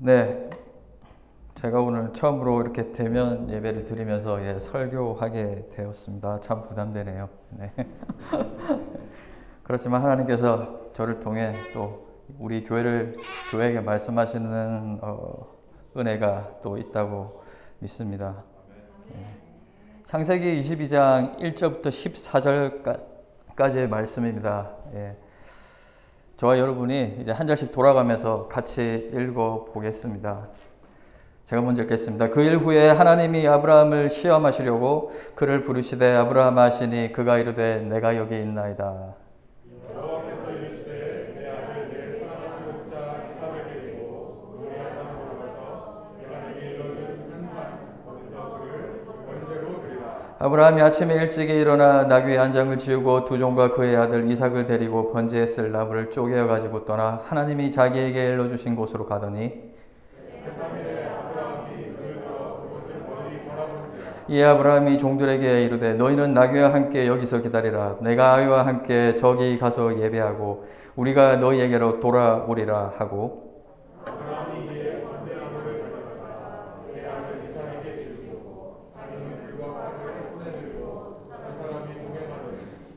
네, 제가 오늘 처음으로 이렇게 대면 예배를 드리면서 설교하게 되었습니다. 참 부담되네요. 네. 그렇지만 하나님께서 저를 통해 또 우리 교회에게 말씀하시는 은혜가 또 있다고 믿습니다. 네. 창세기 22장 1절부터 14절까지의 말씀입니다. 예. 저와 여러분이 이제 한 절씩 돌아가면서 같이 읽어보겠습니다. 제가 먼저 읽겠습니다. 그 일 후에 하나님이 아브라함을 시험하시려고 그를 부르시되 아브라함 하시니 그가 이르되 내가 여기 있나이다. 아브라함이 아침에 일찍이 일어나 나귀의 안장을 지우고 두 종과 그의 아들 이삭을 데리고 번제에 쓸 나무를 쪼개어 가지고 떠나 하나님이 자기에게 일러주신 곳으로 가더니 이에 아브라함이 종들에게 이르되 너희는 나귀와 함께 여기서 기다리라. 내가 아이와 함께 저기 가서 예배하고 우리가 너희에게로 돌아오리라 하고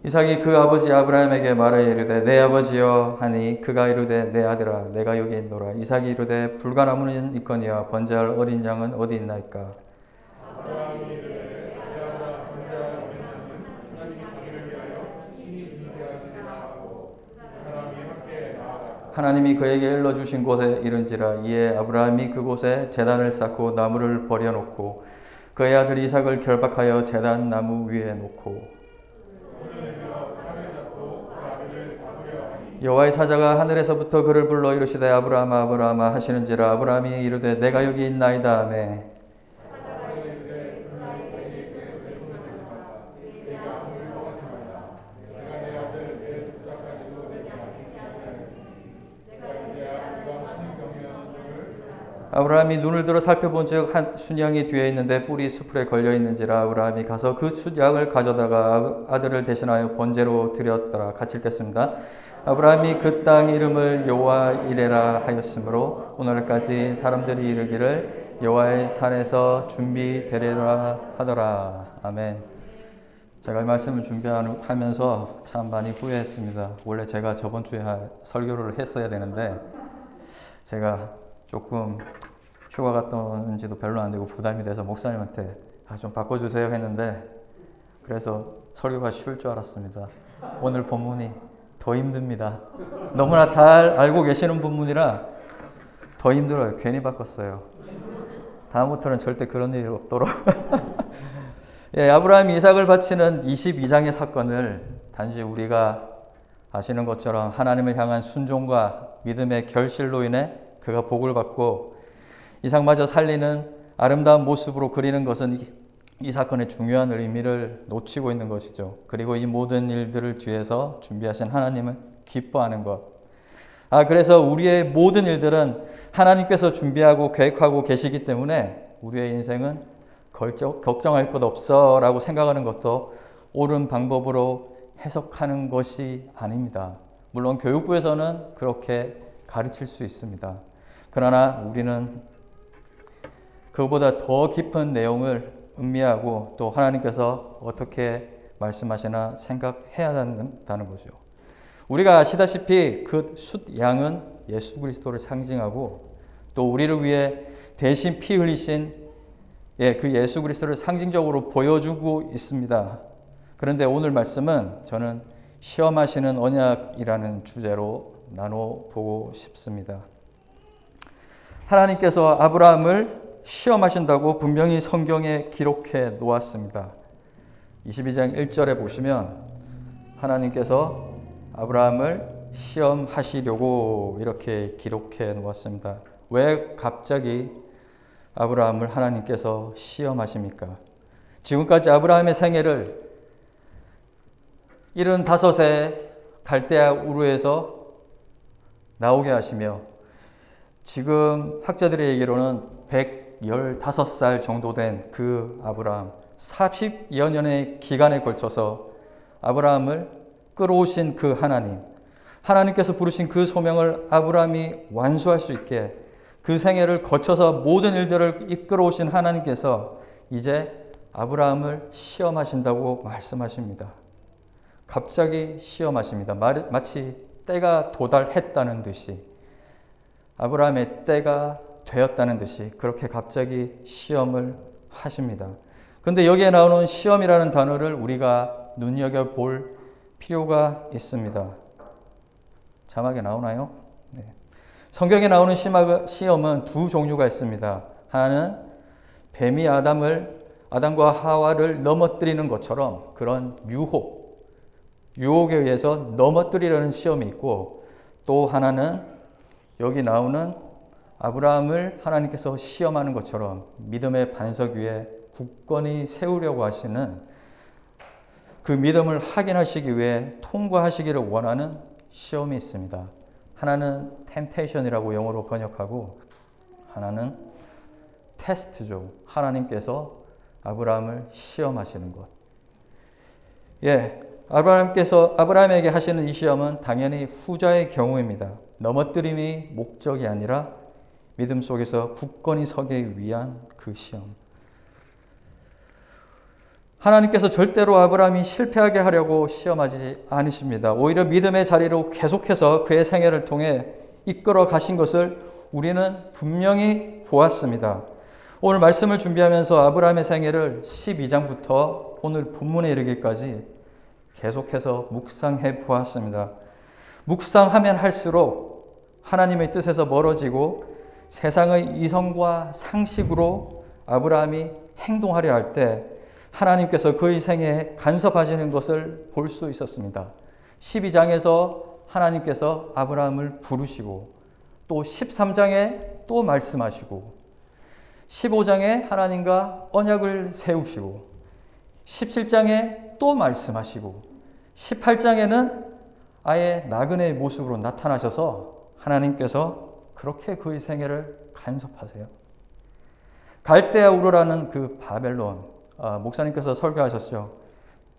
이삭이 그 아버지 아브라함에게 말하여 이르되 내 아버지여 하니 그가 이르되 내 아들아 내가 여기 있노라. 이삭이 이르되 불가나무는 있거니와 번제할 어린 양은 어디 있나이까. 하나님이 그에게 일러주신 곳에 이른지라. 이에 아브라함이 그곳에 제단을 쌓고 나무를 버려놓고 그의 아들 이삭을 결박하여 제단 나무 위에 놓고 여호와의 사자가 하늘에서부터 그를 불러 이르시되 아브라함아 아브라함아 하시는지라. 아브라함이 이르되 내가 여기 있나이다 하매 아브라함이 눈을 들어 살펴본즉 한 순양이 뒤에 있는데 뿔이 수풀에 걸려 있는지라. 아브라함이 가서 그 순양을 가져다가 아들을 대신하여 번제로 드렸더라. 같이 읽겠습니다. 아브라함이 그 땅 이름을 여호와 이레라 하였으므로 오늘까지 사람들이 이르기를 여호와의 산에서 준비되리라 하더라. 아멘. 제가 이 말씀을 준비하면서 참 많이 후회했습니다. 원래 제가 저번 주에 설교를 했어야 되는데 제가 조금 휴가 갔다 온지도 별로 안 되고 부담이 돼서 목사님한테 좀 바꿔주세요 했는데 그래서 설교가 쉬울 줄 알았습니다. 오늘 본문이 더 힘듭니다. 너무나 잘 알고 계시는 분문이라 더 힘들어요. 괜히 바꿨어요. 다음부터는 절대 그런 일이 없도록. 예, 아브라함이 이삭을 바치는 22장의 사건을 단지 우리가 아시는 것처럼 하나님을 향한 순종과 믿음의 결실로 인해 그가 복을 받고 이삭마저 살리는 아름다운 모습으로 그리는 것은 이 사건의 중요한 의미를 놓치고 있는 것이죠. 그리고 이 모든 일들을 뒤에서 준비하신 하나님을 기뻐하는 것. 그래서 우리의 모든 일들은 하나님께서 준비하고 계획하고 계시기 때문에 우리의 인생은 걱정할 것 없어 라고 생각하는 것도 옳은 방법으로 해석하는 것이 아닙니다. 물론 교육부에서는 그렇게 가르칠 수 있습니다. 그러나 우리는 그보다 더 깊은 내용을 음미하고 또 하나님께서 어떻게 말씀하시나 생각해야 한다는 거죠. 우리가 아시다시피 그 숫양은 예수 그리스도를 상징하고 또 우리를 위해 대신 피 흘리신 그 예수 그리스도를 상징적으로 보여주고 있습니다. 그런데 오늘 말씀은 저는 시험하시는 언약이라는 주제로 나눠보고 싶습니다. 하나님께서 아브라함을 시험하신다고 분명히 성경에 기록해 놓았습니다. 22장 1절에 보시면 하나님께서 아브라함을 시험하시려고 이렇게 기록해 놓았습니다. 왜 갑자기 아브라함을 하나님께서 시험하십니까? 지금까지 아브라함의 생애를 75세 갈대아 우르에서 나오게 하시며 지금 학자들의 얘기로는 115살 정도 된 그 아브라함, 40여 년의 기간에 걸쳐서 아브라함을 끌어오신 그 하나님께서 부르신 그 소명을 아브라함이 완수할 수 있게 그 생애를 거쳐서 모든 일들을 이끌어오신 하나님께서 이제 아브라함을 시험하신다고 말씀하십니다. 갑자기 시험하십니다. 마치 때가 도달했다는 듯이, 아브라함의 때가 되었다는 듯이 그렇게 갑자기 시험을 하십니다. 그런데 여기에 나오는 시험이라는 단어를 우리가 눈여겨볼 필요가 있습니다. 자막에 나오나요? 네. 성경에 나오는 시험은 두 종류가 있습니다. 하나는 뱀이 아담과 하와를 넘어뜨리는 것처럼 그런 유혹에 의해서 넘어뜨리려는 시험이 있고, 또 하나는 여기 나오는 아브라함을 하나님께서 시험하는 것처럼 믿음의 반석 위에 굳건히 세우려고 하시는, 그 믿음을 확인하시기 위해 통과하시기를 원하는 시험이 있습니다. 하나는 temptation이라고 영어로 번역하고, 하나는 테스트죠. 하나님께서 아브라함을 시험하시는 것. 예, 아브라함에게 하시는 이 시험은 당연히 후자의 경우입니다. 넘어뜨림이 목적이 아니라 믿음 속에서 굳건히 서기 위한 그 시험. 하나님께서 절대로 아브라함이 실패하게 하려고 시험하지 않으십니다. 오히려 믿음의 자리로 계속해서 그의 생애를 통해 이끌어 가신 것을 우리는 분명히 보았습니다. 오늘 말씀을 준비하면서 아브라함의 생애를 12장부터 오늘 본문에 이르기까지 계속해서 묵상해 보았습니다. 묵상하면 할수록 하나님의 뜻에서 멀어지고 세상의 이성과 상식으로 아브라함이 행동하려 할 때 하나님께서 그의 생애에 간섭하시는 것을 볼 수 있었습니다. 12장에서 하나님께서 아브라함을 부르시고, 또 13장에 또 말씀하시고, 15장에 하나님과 언약을 세우시고, 17장에 또 말씀하시고, 18장에는 아예 나그네의 모습으로 나타나셔서 하나님께서 그렇게 그의 생애를 간섭하세요. 갈대아 우르라는 그 바벨론, 목사님께서 설교하셨죠.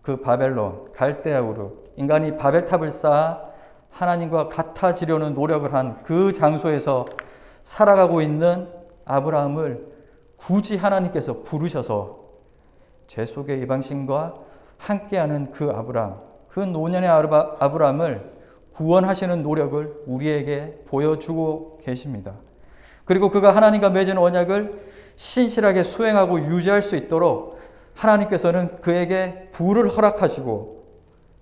그 바벨론, 갈대아 우르, 인간이 바벨탑을 쌓아 하나님과 같아지려는 노력을 한 그 장소에서 살아가고 있는 아브라함을 굳이 하나님께서 부르셔서 죄 속의 이방신과 함께하는 그 아브라함, 그 노년의 아브라함을 구원하시는 노력을 우리에게 보여주고 계십니다. 그리고 그가 하나님과 맺은 언약을 신실하게 수행하고 유지할 수 있도록 하나님께서는 그에게 부를 허락하시고,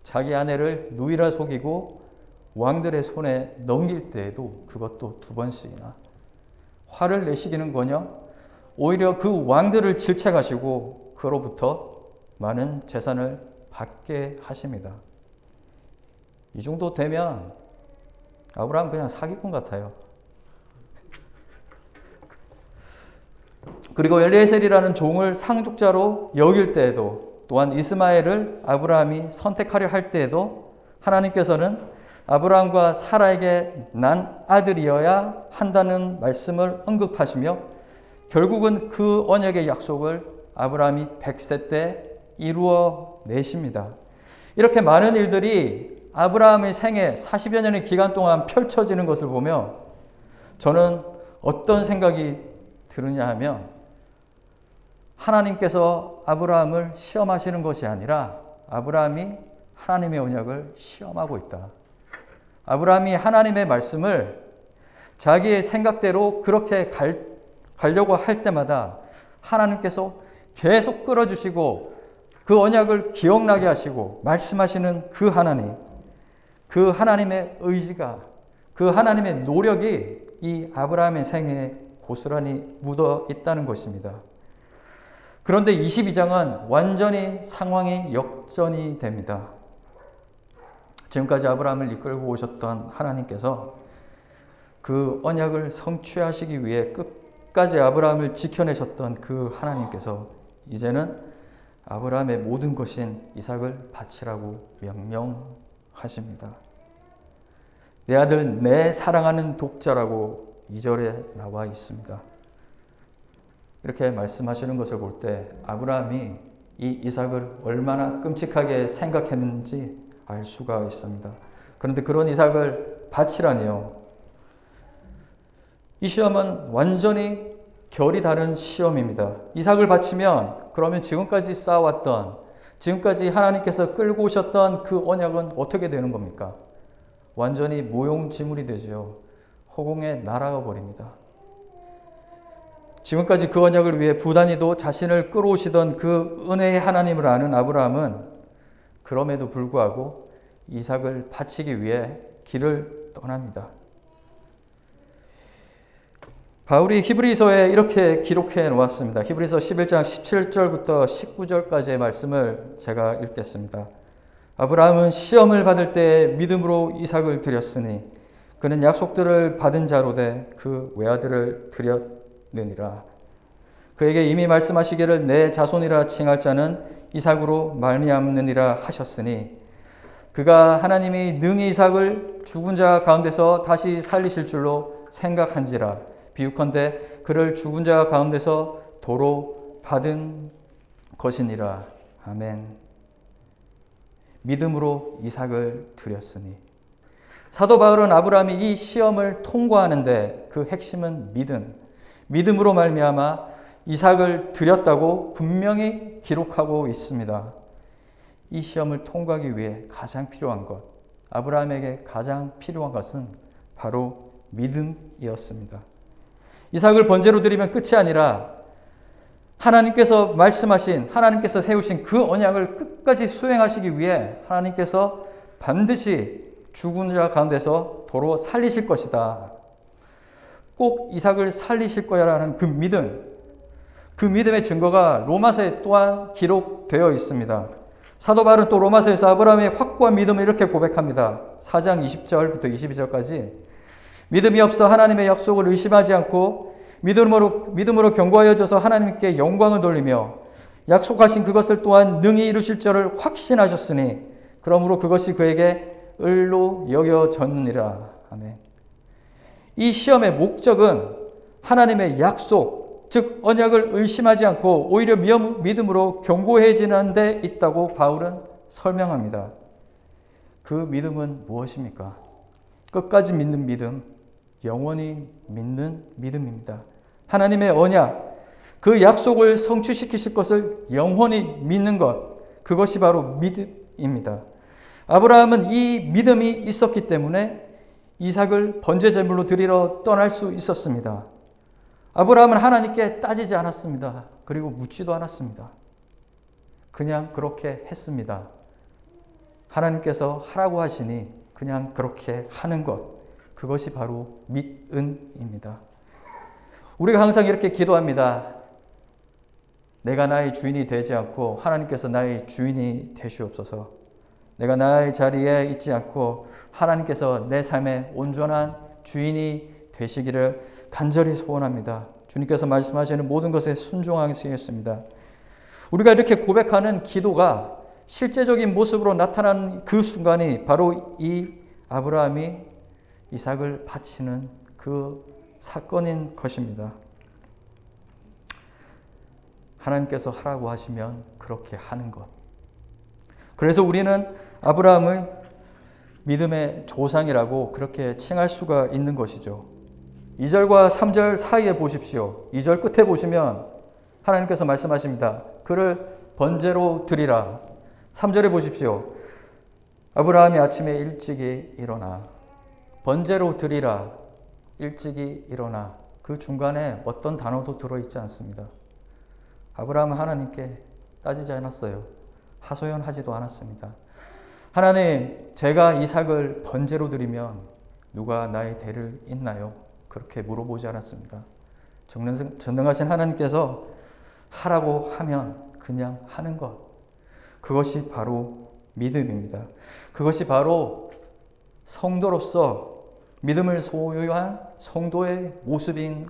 자기 아내를 누이라 속이고 왕들의 손에 넘길 때에도, 그것도 두 번씩이나 화를 내시기는커녕 오히려 그 왕들을 질책하시고 그로부터 많은 재산을 받게 하십니다. 이 정도 되면 아브라함 그냥 사기꾼 같아요. 그리고 엘리에셀이라는 종을 상속자로 여길 때에도, 또한 이스마엘을 아브라함이 선택하려 할 때에도 하나님께서는 아브라함과 사라에게 난 아들이어야 한다는 말씀을 언급하시며, 결국은 그 언약의 약속을 아브라함이 100세 때 이루어 내십니다. 이렇게 많은 일들이 아브라함의 생애 40여 년의 기간 동안 펼쳐지는 것을 보며 저는 어떤 생각이 드느냐 하면, 하나님께서 아브라함을 시험하시는 것이 아니라 아브라함이 하나님의 언약을 시험하고 있다. 아브라함이 하나님의 말씀을 자기의 생각대로 그렇게 가려고 할 때마다 하나님께서 계속 끌어주시고 그 언약을 기억나게 하시고 말씀하시는 그 하나님, 그 하나님의 의지가, 그 하나님의 노력이 이 아브라함의 생애에 고스란히 묻어 있다는 것입니다. 그런데 22장은 완전히 상황이 역전이 됩니다. 지금까지 아브라함을 이끌고 오셨던 하나님께서 그 언약을 성취하시기 위해 끝까지 아브라함을 지켜내셨던 그 하나님께서 이제는 아브라함의 모든 것인 이삭을 바치라고 명령하십니다. 내 아들, 내 사랑하는 독자라고 2절에 나와 있습니다. 이렇게 말씀하시는 것을 볼 때 아브라함이 이 이삭을 얼마나 끔찍하게 생각했는지 알 수가 있습니다. 그런데 그런 이삭을 바치라니요. 이 시험은 완전히 결이 다른 시험입니다. 이삭을 바치면 그러면 지금까지 쌓아왔던, 지금까지 하나님께서 끌고 오셨던 그 언약은 어떻게 되는 겁니까? 완전히 무용지물이 되죠. 허공에 날아가 버립니다. 지금까지 그 언약을 위해 부단히도 자신을 끌어오시던 그 은혜의 하나님을 아는 아브라함은 그럼에도 불구하고 이삭을 바치기 위해 길을 떠납니다. 바울이 히브리서에 이렇게 기록해 놓았습니다. 히브리서 11장 17절부터 19절까지의 말씀을 제가 읽겠습니다. 아브라함은 시험을 받을 때에 믿음으로 이삭을 드렸으니 그는 약속들을 받은 자로되 그 외아들을 드렸느니라. 그에게 이미 말씀하시기를 내 자손이라 칭할 자는 이삭으로 말미암느니라 하셨으니 그가 하나님이 능히 이삭을 죽은 자 가운데서 다시 살리실 줄로 생각한지라. 비유컨대 그를 죽은 자 가운데서 도로 받은 것이니라. 아멘. 믿음으로 이삭을 드렸으니. 사도 바울은 아브라함이 이 시험을 통과하는데 그 핵심은 믿음으로 말미암아 이삭을 드렸다고 분명히 기록하고 있습니다. 이 시험을 통과하기 위해 가장 필요한 것, 아브라함에게 가장 필요한 것은 바로 믿음이었습니다. 이삭을 번제로 드리면 끝이 아니라 하나님께서 세우신 그 언약을 끝까지 수행하시기 위해 하나님께서 반드시 죽은 자 가운데서 도로 살리실 것이다. 꼭 이삭을 살리실 거야라는 그 믿음, 그 믿음의 증거가 로마서에 또한 기록되어 있습니다. 사도 바울은 또 로마서에서 아브라함의 확고한 믿음을 이렇게 고백합니다. 4장 20절부터 22절까지 믿음이 없어 하나님의 약속을 의심하지 않고 믿음으로 견고하여져서 하나님께 영광을 돌리며 약속하신 그것을 또한 능히 이루실 줄을 확신하셨으니 그러므로 그것이 그에게 을로 여겨졌느니라. 아멘. 이 시험의 목적은 하나님의 약속, 즉 언약을 의심하지 않고 오히려 믿음으로 견고해지는 데 있다고 바울은 설명합니다. 그 믿음은 무엇입니까? 끝까지 믿는 믿음, 영원히 믿는 믿음입니다. 하나님의 언약, 그 약속을 성취시키실 것을 영원히 믿는 것, 그것이 바로 믿음입니다. 아브라함은 이 믿음이 있었기 때문에 이삭을 번제 제물로 드리러 떠날 수 있었습니다. 아브라함은 하나님께 따지지 않았습니다. 그리고 묻지도 않았습니다. 그냥 그렇게 했습니다. 하나님께서 하라고 하시니 그냥 그렇게 하는 것, 그것이 바로 믿음입니다. 우리가 항상 이렇게 기도합니다. 내가 나의 주인이 되지 않고 하나님께서 나의 주인이 되시옵소서. 내가 나의 자리에 있지 않고 하나님께서 내 삶의 온전한 주인이 되시기를 간절히 소원합니다. 주님께서 말씀하시는 모든 것에 순종하겠습니다. 우리가 이렇게 고백하는 기도가 실제적인 모습으로 나타난 그 순간이 바로 이 아브라함이 이삭을 바치는 그 사건인 것입니다. 하나님께서 하라고 하시면 그렇게 하는 것. 그래서 우리는 아브라함의 믿음의 조상이라고 그렇게 칭할 수가 있는 것이죠. 2절과 3절 사이에 보십시오. 2절 끝에 보시면 하나님께서 말씀하십니다. 그를 번제로 드리라. 3절에 보십시오. 아브라함이 아침에 일찍이 일어나 번제로 드리라. 일찍이 일어나. 그 중간에 어떤 단어도 들어있지 않습니다. 아브라함은 하나님께 따지지 않았어요. 하소연하지도 않았습니다. 하나님, 제가 이삭을 번제로 드리면 누가 나의 대를 잇나요? 그렇게 물어보지 않았습니다. 전능하신 하나님께서 하라고 하면 그냥 하는 것, 그것이 바로 믿음입니다. 그것이 바로 성도로서 믿음을 소유한 성도의 모습인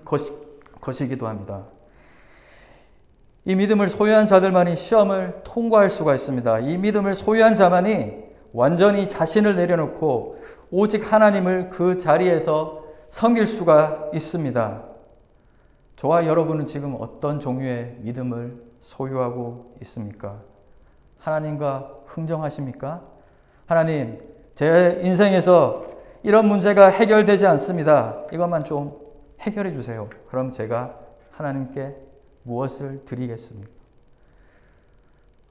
것이기도 합니다. 이 믿음을 소유한 자들만이 시험을 통과할 수가 있습니다. 이 믿음을 소유한 자만이 완전히 자신을 내려놓고 오직 하나님을 그 자리에서 섬길 수가 있습니다. 저와 여러분은 지금 어떤 종류의 믿음을 소유하고 있습니까? 하나님과 흥정하십니까? 하나님, 제 인생에서 이런 문제가 해결되지 않습니다. 이것만 좀 해결해 주세요. 그럼 제가 하나님께 무엇을 드리겠습니까?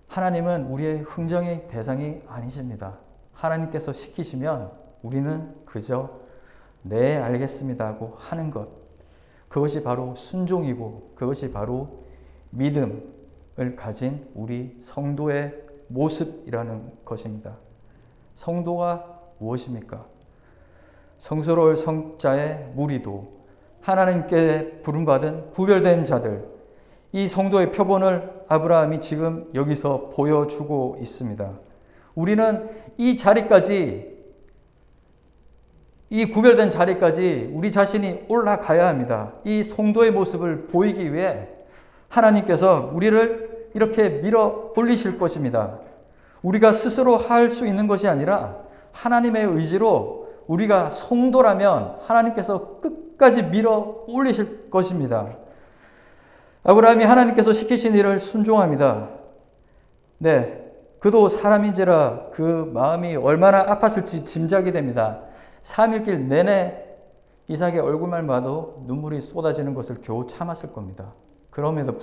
하나님은 우리의 흥정의 대상이 아니십니다. 하나님께서 시키시면 우리는 그저 네, 알겠습니다 하고 하는 것. 그것이 바로 순종이고 그것이 바로 믿음을 가진 우리 성도의 모습이라는 것입니다. 성도가 무엇입니까? 성스러울 성자의 무리도 하나님께 부름받은 구별된 자들, 이 성도의 표본을 아브라함이 지금 여기서 보여주고 있습니다. 우리는 이 자리까지, 이 구별된 자리까지 우리 자신이 올라가야 합니다. 이 성도의 모습을 보이기 위해 하나님께서 우리를 이렇게 밀어 올리실 것입니다. 우리가 스스로 할 수 있는 것이 아니라 하나님의 의지로 우리가 성도라면 하나님께서 끝까지 밀어 올리실 것입니다. 아브라함이 하나님께서 시키신 일을 순종합니다. 네, 그도 사람인지라 그 마음이 얼마나 아팠을지 짐작이 됩니다. 3일길 내내 이삭의 얼굴만 봐도 눈물이 쏟아지는 것을 겨우 참았을 겁니다. 그럼에도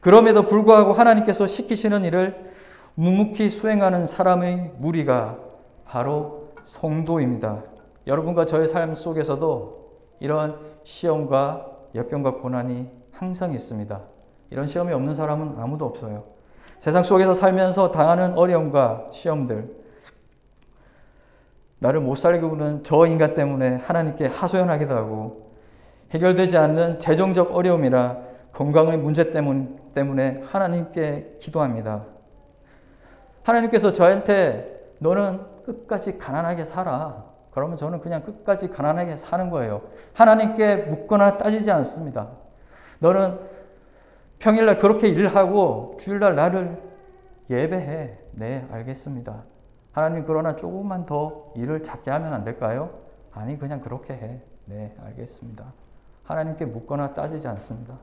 불구하고 하나님께서 시키시는 일을 묵묵히 수행하는 사람의 무리가 바로 성도입니다. 여러분과 저의 삶 속에서도 이런 시험과 역경과 고난이 항상 있습니다. 이런 시험이 없는 사람은 아무도 없어요. 세상 속에서 살면서 당하는 어려움과 시험들, 나를 못 살게 구는 저 인간 때문에 하나님께 하소연하기도 하고, 해결되지 않는 재정적 어려움이나 건강의 문제 때문에 하나님께 기도합니다. 하나님께서 저한테 너는 끝까지 가난하게 살아. 그러면 저는 그냥 끝까지 가난하게 사는 거예요. 하나님께 묻거나 따지지 않습니다. 너는 평일날 그렇게 일하고 주일날 나를 예배해. 네, 알겠습니다. 하나님, 그러나 조금만 더 일을 작게 하면 안 될까요? 아니, 그냥 그렇게 해. 네, 알겠습니다. 하나님께 묻거나 따지지 않습니다.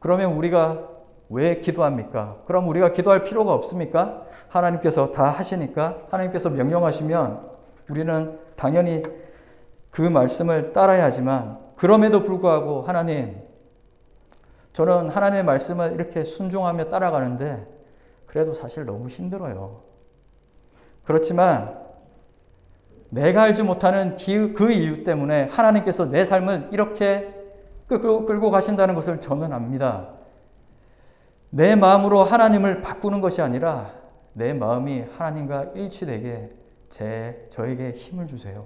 그러면 우리가 왜 기도합니까? 그럼 우리가 기도할 필요가 없습니까? 하나님께서 다 하시니까, 하나님께서 명령하시면 우리는 당연히 그 말씀을 따라야 하지만, 그럼에도 불구하고 하나님, 저는 하나님의 말씀을 이렇게 순종하며 따라가는데 그래도 사실 너무 힘들어요. 그렇지만 내가 알지 못하는 그 이유 때문에 하나님께서 내 삶을 이렇게 끌고 가신다는 것을 저는 압니다. 내 마음으로 하나님을 바꾸는 것이 아니라 내 마음이 하나님과 일치되게 저에게 힘을 주세요.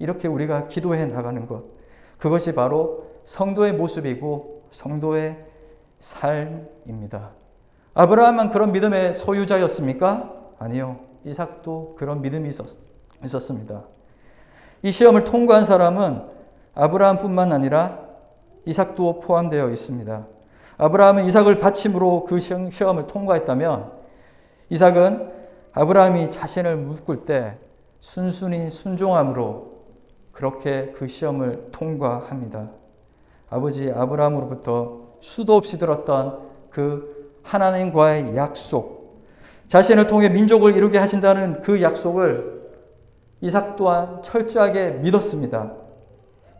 이렇게 우리가 기도해 나가는 것, 그것이 바로 성도의 모습이고 성도의 삶입니다. 아브라함은 그런 믿음의 소유자였습니까? 아니요. 이삭도 그런 믿음이 있었습니다. 이 시험을 통과한 사람은 아브라함뿐만 아니라 이삭도 포함되어 있습니다. 아브라함은 이삭을 바침으로 그 시험을 통과했다면, 이삭은 아브라함이 자신을 묶을 때 순순히 순종함으로 그렇게 그 시험을 통과합니다. 아버지 아브라함으로부터 수도 없이 들었던 그 하나님과의 약속, 자신을 통해 민족을 이루게 하신다는 그 약속을 이삭 또한 철저하게 믿었습니다.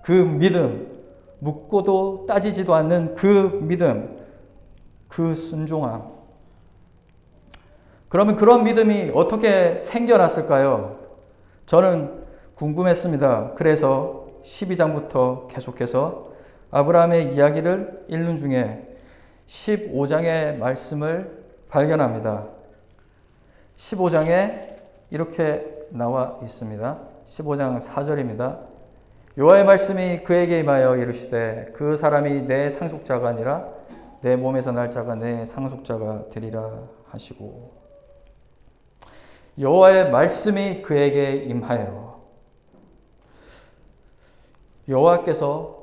그 믿음, 묻고도 따지지도 않는 그 믿음, 그 순종함. 그러면 그런 믿음이 어떻게 생겨났을까요? 저는 궁금했습니다. 그래서 12장부터 계속해서 아브라함의 이야기를 읽는 중에 15장의 말씀을 발견합니다. 15장에 이렇게 나와 있습니다. 15장 4절입니다. 여호와의 말씀이 그에게 임하여 이르시되 그 사람이 내 상속자가 아니라 내 몸에서 날 자가 내 상속자가 되리라 하시고. 여호와의 말씀이 그에게 임하여. 여호와께서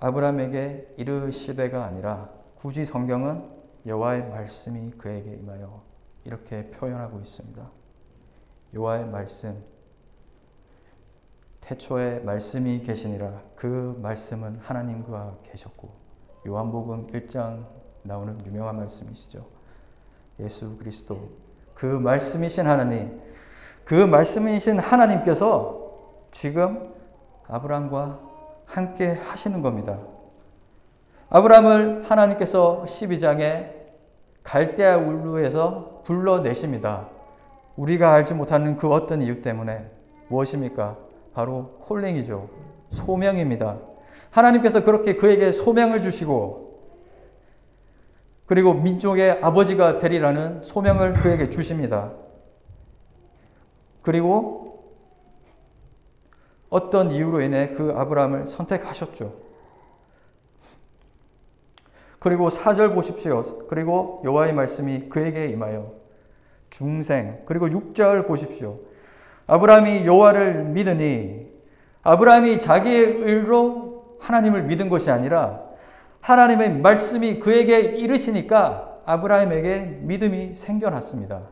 아브라함에게 이르시되가 아니라 굳이 성경은 여호와의 말씀이 그에게 임하여 이렇게 표현하고 있습니다. 여호와의 말씀, 태초에 말씀이 계시니라 그 말씀은 하나님과 계셨고, 요한복음 1장 나오는 유명한 말씀이시죠. 예수 그리스도, 그 말씀이신 하나님, 그 말씀이신 하나님께서 지금 아브라함과 함께 하시는 겁니다. 아브라함을 하나님께서 12장에 갈대아 울루에서 불러내십니다. 우리가 알지 못하는 그 어떤 이유 때문에 무엇입니까? 바로 콜링이죠. 소명입니다. 하나님께서 그렇게 그에게 소명을 주시고 그리고 민족의 아버지가 되리라는 소명을 그에게 주십니다. 그리고 어떤 이유로 인해 그 아브라함을 선택하셨죠. 그리고 4절 보십시오. 그리고 여호와의 말씀이 그에게 임하여 중생. 그리고 6절 보십시오. 아브라함이 여호와를 믿으니, 아브라함이 자기의 의로 하나님을 믿은 것이 아니라 하나님의 말씀이 그에게 이르시니까 아브라함에게 믿음이 생겨났습니다.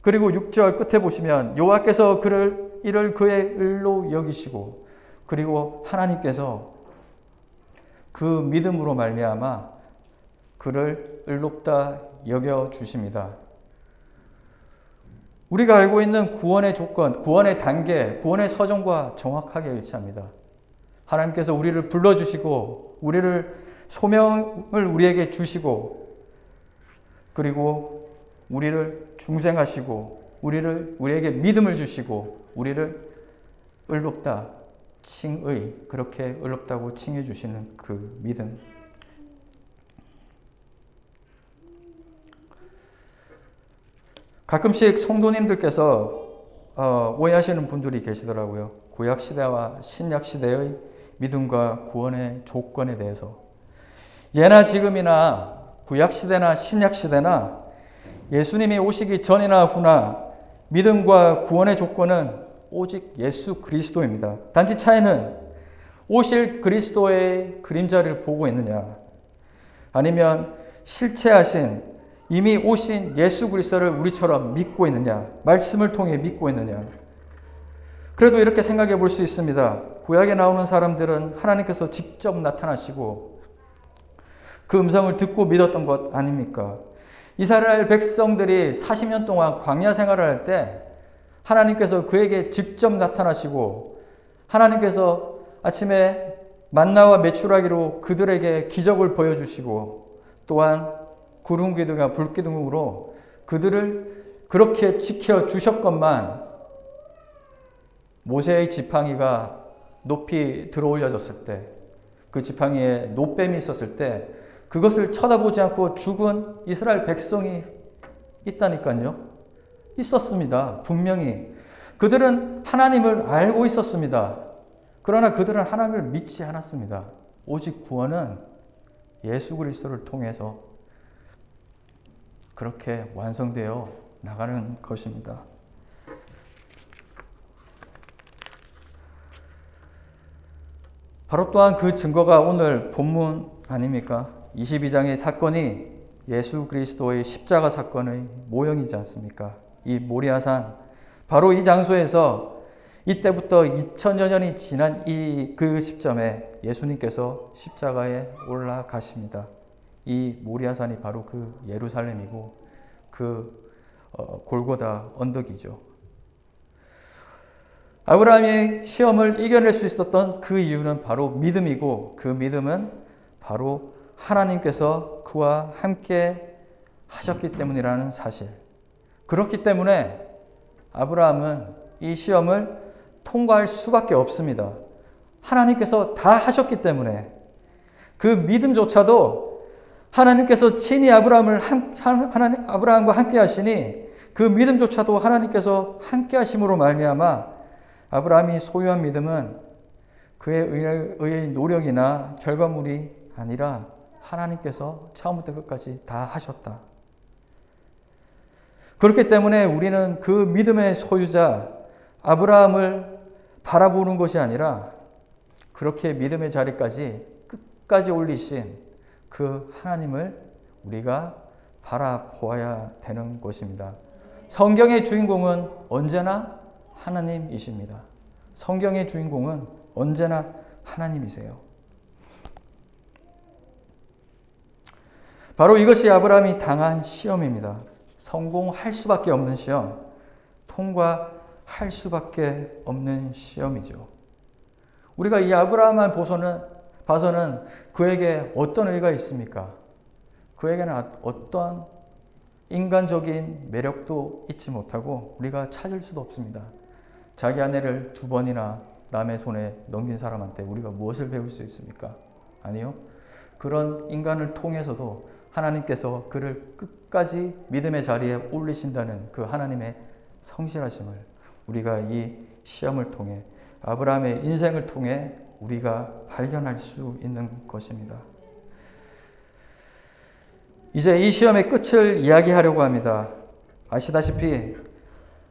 그리고 6절 끝에 보시면 여호와께서 이를 그의 의로 여기시고 그리고 하나님께서 그 믿음으로 말미암아 그를 의롭다 여겨주십니다. 우리가 알고 있는 구원의 조건, 구원의 단계, 구원의 서정과 정확하게 일치합니다. 하나님께서 우리를 불러주시고 우리를 소명을 우리에게 주시고 그리고 우리를 중생하시고 우리에게 믿음을 주시고 우리를 의롭다, 칭의, 그렇게 의롭다고 칭해 주시는 그 믿음. 가끔씩 성도님들께서 오해하시는 분들이 계시더라고요. 구약시대와 신약시대의 믿음과 구원의 조건에 대해서. 예나 지금이나 구약시대나 신약시대나 예수님이 오시기 전이나 후나 믿음과 구원의 조건은 오직 예수 그리스도입니다. 단지 차이는 오실 그리스도의 그림자를 보고 있느냐 아니면 실체하신 이미 오신 예수 그리스도를 우리처럼 믿고 있느냐, 말씀을 통해 믿고 있느냐. 그래도 이렇게 생각해 볼 수 있습니다. 구약에 나오는 사람들은 하나님께서 직접 나타나시고 그 음성을 듣고 믿었던 것 아닙니까? 이스라엘 백성들이 40년 동안 광야 생활을 할 때 하나님께서 그에게 직접 나타나시고 하나님께서 아침에 만나와 메추라기로 그들에게 기적을 보여주시고 또한 구름 기둥과 불 기둥으로 그들을 그렇게 지켜주셨건만 모세의 지팡이가 높이 들어올려졌을 때, 그 지팡이에 노뱀이 있었을 때 그것을 쳐다보지 않고 죽은 이스라엘 백성이 있다니까요. 있었습니다. 분명히. 그들은 하나님을 알고 있었습니다. 그러나 그들은 하나님을 믿지 않았습니다. 오직 구원은 예수 그리스도를 통해서 그렇게 완성되어 나가는 것입니다. 바로 또한 그 증거가 오늘 본문 아닙니까? 22장의 사건이 예수 그리스도의 십자가 사건의 모형이지 않습니까? 이 모리아산, 바로 이 장소에서 이때부터 2000여 년이 지난 그 시점에 예수님께서 십자가에 올라가십니다. 이 모리아산이 바로 그 예루살렘이고 그 골고다 언덕이죠. 아브라함이 시험을 이겨낼 수 있었던 그 이유는 바로 믿음이고 그 믿음은 바로 하나님께서 그와 함께 하셨기 때문이라는 사실. 그렇기 때문에 아브라함은 이 시험을 통과할 수밖에 없습니다. 하나님께서 다 하셨기 때문에 그 믿음조차도 하나님께서 친히 아브라함과 함께 하시니 그 믿음조차도 하나님께서 함께 하심으로 말미암아 아브라함이 소유한 믿음은 그의 의의 노력이나 결과물이 아니라 하나님께서 처음부터 끝까지 다 하셨다. 그렇기 때문에 우리는 그 믿음의 소유자 아브라함을 바라보는 것이 아니라 그렇게 믿음의 자리까지 끝까지 올리신 그 하나님을 우리가 바라보아야 되는 것입니다. 성경의 주인공은 언제나 하나님이십니다. 성경의 주인공은 언제나 하나님이세요. 바로 이것이 아브라함이 당한 시험입니다. 성공할 수밖에 없는 시험, 통과할 할 수밖에 없는 시험이죠. 우리가 이 아브라함만 봐서는 그에게 어떤 의의가 있습니까? 그에게는 어떤 인간적인 매력도 잊지 못하고 우리가 찾을 수도 없습니다. 자기 아내를 2번이나 남의 손에 넘긴 사람한테 우리가 무엇을 배울 수 있습니까? 아니요. 그런 인간을 통해서도 하나님께서 그를 끝까지 믿음의 자리에 올리신다는 그 하나님의 성실하심을 우리가 이 시험을 통해, 아브라함의 인생을 통해 우리가 발견할 수 있는 것입니다. 이제 이 시험의 끝을 이야기하려고 합니다. 아시다시피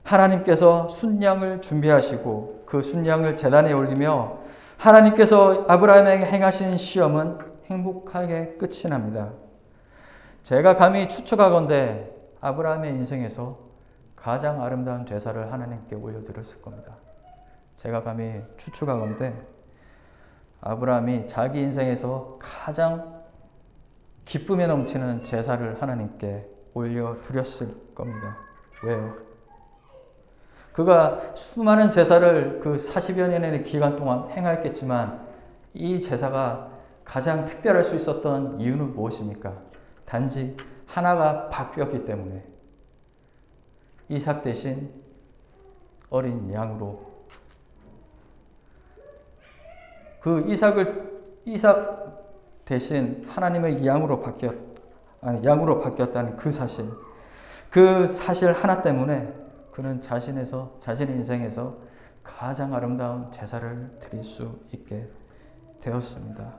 하나님께서 순양을 준비하시고 그 순양을 제단에 올리며 하나님께서 아브라함에게 행하신 시험은 행복하게 끝이 납니다. 제가 감히 추측하건대 아브라함의 인생에서 가장 아름다운 제사를 하나님께 올려드렸을 겁니다. 제가 감히 추측하건대 아브라함이 자기 인생에서 가장 기쁨에 넘치는 제사를 하나님께 올려드렸을 겁니다. 왜요? 그가 수많은 제사를 그 40여 년의 기간 동안 행하였겠지만 이 제사가 가장 특별할 수 있었던 이유는 무엇입니까? 단지 하나가 바뀌었기 때문에 이삭 대신 어린 양으로 그 이삭 대신 하나님의 양으로 바뀌었다는 그 사실 하나 때문에 그는 자신의 인생에서 가장 아름다운 제사를 드릴 수 있게 되었습니다.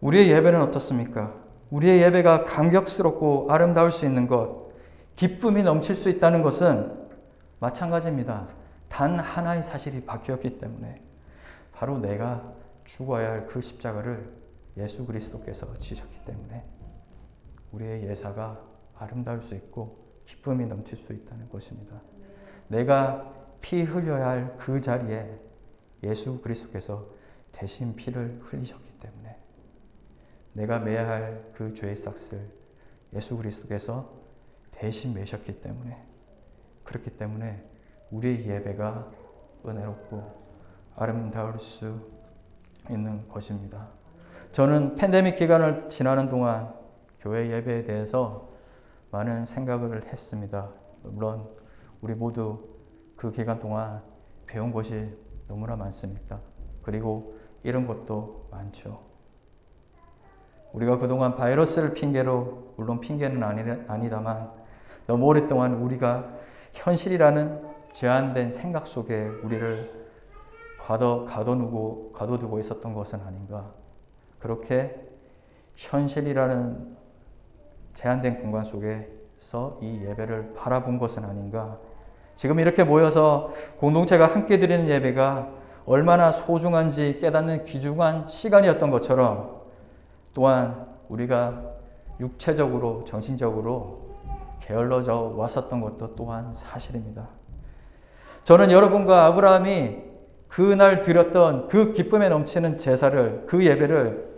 우리의 예배는 어떻습니까? 우리의 예배가 감격스럽고 아름다울 수 있는 것, 기쁨이 넘칠 수 있다는 것은 마찬가지입니다. 단 하나의 사실이 바뀌었기 때문에 바로 내가 죽어야 할 그 십자가를 예수 그리스도께서 지셨기 때문에 우리의 예사가 아름다울 수 있고 기쁨이 넘칠 수 있다는 것입니다. 내가 피 흘려야 할 그 자리에 예수 그리스도께서 대신 피를 흘리셨기 때문에 내가 매야 할 그 죄의 싹을 예수 그리스도께서 대신 매셨기 때문에, 그렇기 때문에 우리의 예배가 은혜롭고 아름다울 수 있는 것입니다. 저는 팬데믹 기간을 지나는 동안 교회 예배에 대해서 많은 생각을 했습니다. 물론 우리 모두 그 기간 동안 배운 것이 너무나 많습니다. 그리고 잃은 것도 많죠. 우리가 그동안 바이러스를 핑계로, 물론 핑계는 아니다만 너무 오랫동안 우리가 현실이라는 제한된 생각 속에 우리를 가둬두고 있었던 것은 아닌가. 그렇게 현실이라는 제한된 공간 속에서 이 예배를 바라본 것은 아닌가. 지금 이렇게 모여서 공동체가 함께 드리는 예배가 얼마나 소중한지 깨닫는 귀중한 시간이었던 것처럼 또한 우리가 육체적으로, 정신적으로 게을러져 왔었던 것도 또한 사실입니다. 저는 여러분과 아브라함이 그날 드렸던 그 기쁨에 넘치는 제사를, 그 예배를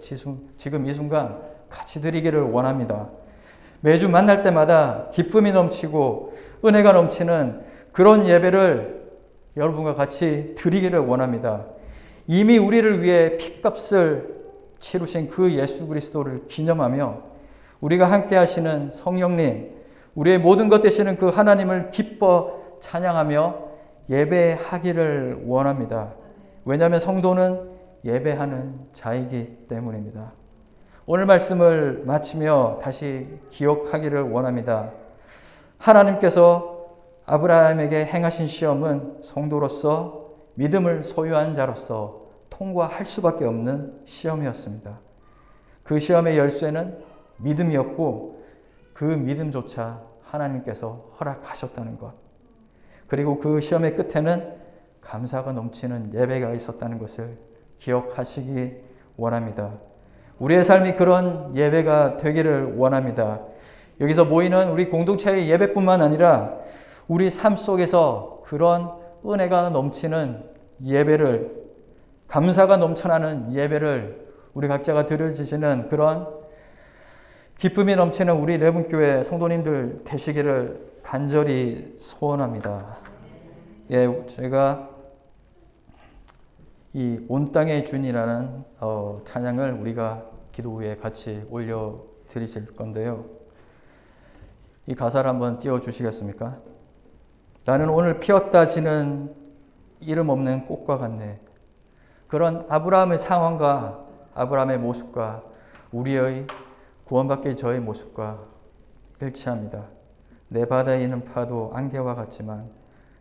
지금 이 순간 같이 드리기를 원합니다. 매주 만날 때마다 기쁨이 넘치고 은혜가 넘치는 그런 예배를 여러분과 같이 드리기를 원합니다. 이미 우리를 위해 핏값을 치르신 그 예수 그리스도를 기념하며 우리가 함께 하시는 성령님, 우리의 모든 것 되시는 그 하나님을 기뻐 찬양하며 예배하기를 원합니다. 왜냐하면 성도는 예배하는 자이기 때문입니다. 오늘 말씀을 마치며 다시 기억하기를 원합니다. 하나님께서 아브라함에게 행하신 시험은 성도로서, 믿음을 소유한 자로서 통과할 수밖에 없는 시험이었습니다. 그 시험의 열쇠는 믿음이었고 그 믿음조차 하나님께서 허락하셨다는 것, 그리고 그 시험의 끝에는 감사가 넘치는 예배가 있었다는 것을 기억하시기 원합니다. 우리의 삶이 그런 예배가 되기를 원합니다. 여기서 모이는 우리 공동체의 예배뿐만 아니라 우리 삶 속에서 그런 은혜가 넘치는 예배를, 감사가 넘쳐나는 예배를 우리 각자가 드려주시는 그런 기쁨이 넘치는 우리 레분교회 성도님들 되시기를 간절히 소원합니다. 예, 제가 이 온 땅의 주인이라는 찬양을 우리가 기도 후에 같이 올려 드리실 건데요. 이 가사를 한번 띄워 주시겠습니까? 나는 오늘 피었다 지는 이름 없는 꽃과 같네. 그런 아브라함의 상황과 아브라함의 모습과 우리의 구원받기 저의 모습과 일치합니다. 내 바다에 있는 파도 안개와 같지만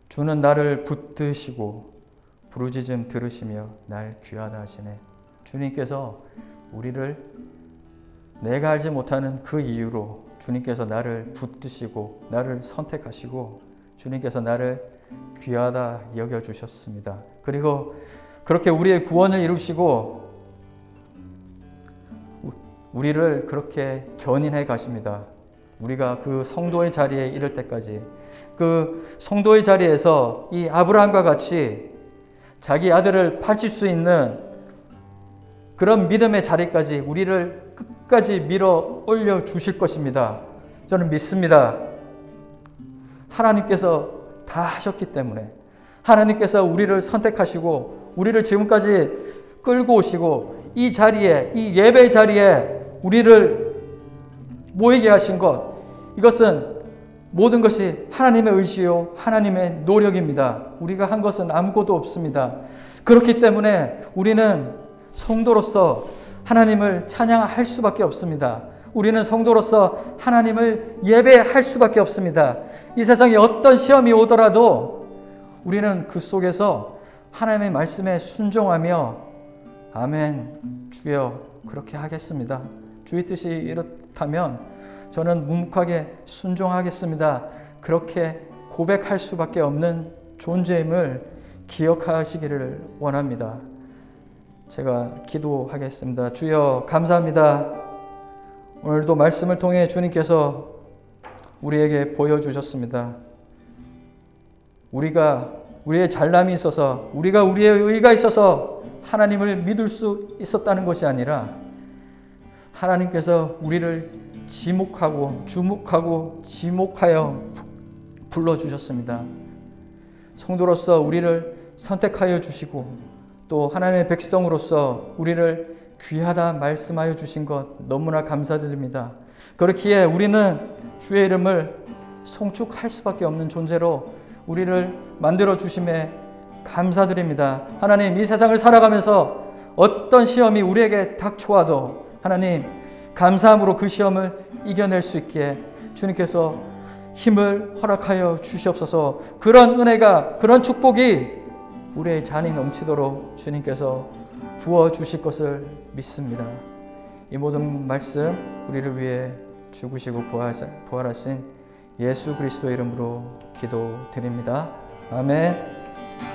주는 나를 붙드시고 부르짖음 들으시며 날 귀하다 하시네. 주님께서 우리를 내가 알지 못하는 그 이유로 주님께서 나를 붙드시고 나를 선택하시고 주님께서 나를 귀하다 여겨주셨습니다. 그리고 그렇게 우리의 구원을 이루시고 우리를 그렇게 견인해 가십니다. 우리가 그 성도의 자리에 이를 때까지 그 성도의 자리에서 이 아브라함과 같이 자기 아들을 바칠 수 있는 그런 믿음의 자리까지 우리를 끝까지 밀어 올려 주실 것입니다. 저는 믿습니다. 하나님께서 다 하셨기 때문에 하나님께서 우리를 선택하시고 우리를 지금까지 끌고 오시고 이 자리에, 이 예배 자리에 우리를 모이게 하신 것, 이것은 모든 것이 하나님의 의지요 하나님의 노력입니다. 우리가 한 것은 아무것도 없습니다. 그렇기 때문에 우리는 성도로서 하나님을 찬양할 수밖에 없습니다. 우리는 성도로서 하나님을 예배할 수밖에 없습니다. 이 세상에 어떤 시험이 오더라도 우리는 그 속에서 하나님의 말씀에 순종하며 아멘 주여 그렇게 하겠습니다. 주의 뜻이 이렇다면 저는 묵묵하게 순종하겠습니다. 그렇게 고백할 수밖에 없는 존재임을 기억하시기를 원합니다. 제가 기도하겠습니다. 주여 감사합니다. 오늘도 말씀을 통해 주님께서 우리에게 보여주셨습니다. 우리가 우리의 잘남이 있어서, 우리가 우리의 의가 있어서 하나님을 믿을 수 있었다는 것이 아니라 하나님께서 우리를 지목하여 불러주셨습니다. 성도로서 우리를 선택하여 주시고 또 하나님의 백성으로서 우리를 귀하다 말씀하여 주신 것 너무나 감사드립니다. 그렇기에 우리는 주의 이름을 송축할 수밖에 없는 존재로 우리를 만들어 주심에 감사드립니다. 하나님, 이 세상을 살아가면서 어떤 시험이 우리에게 닥쳐와도 하나님 감사함으로 그 시험을 이겨낼 수 있기에 주님께서 힘을 허락하여 주시옵소서. 그런 은혜가, 그런 축복이 우리의 잔이 넘치도록 주님께서 부어주실 것을 믿습니다. 이 모든 말씀 우리를 위해 죽으시고 부활하신 예수 그리스도의 이름으로 기도드립니다. 아멘.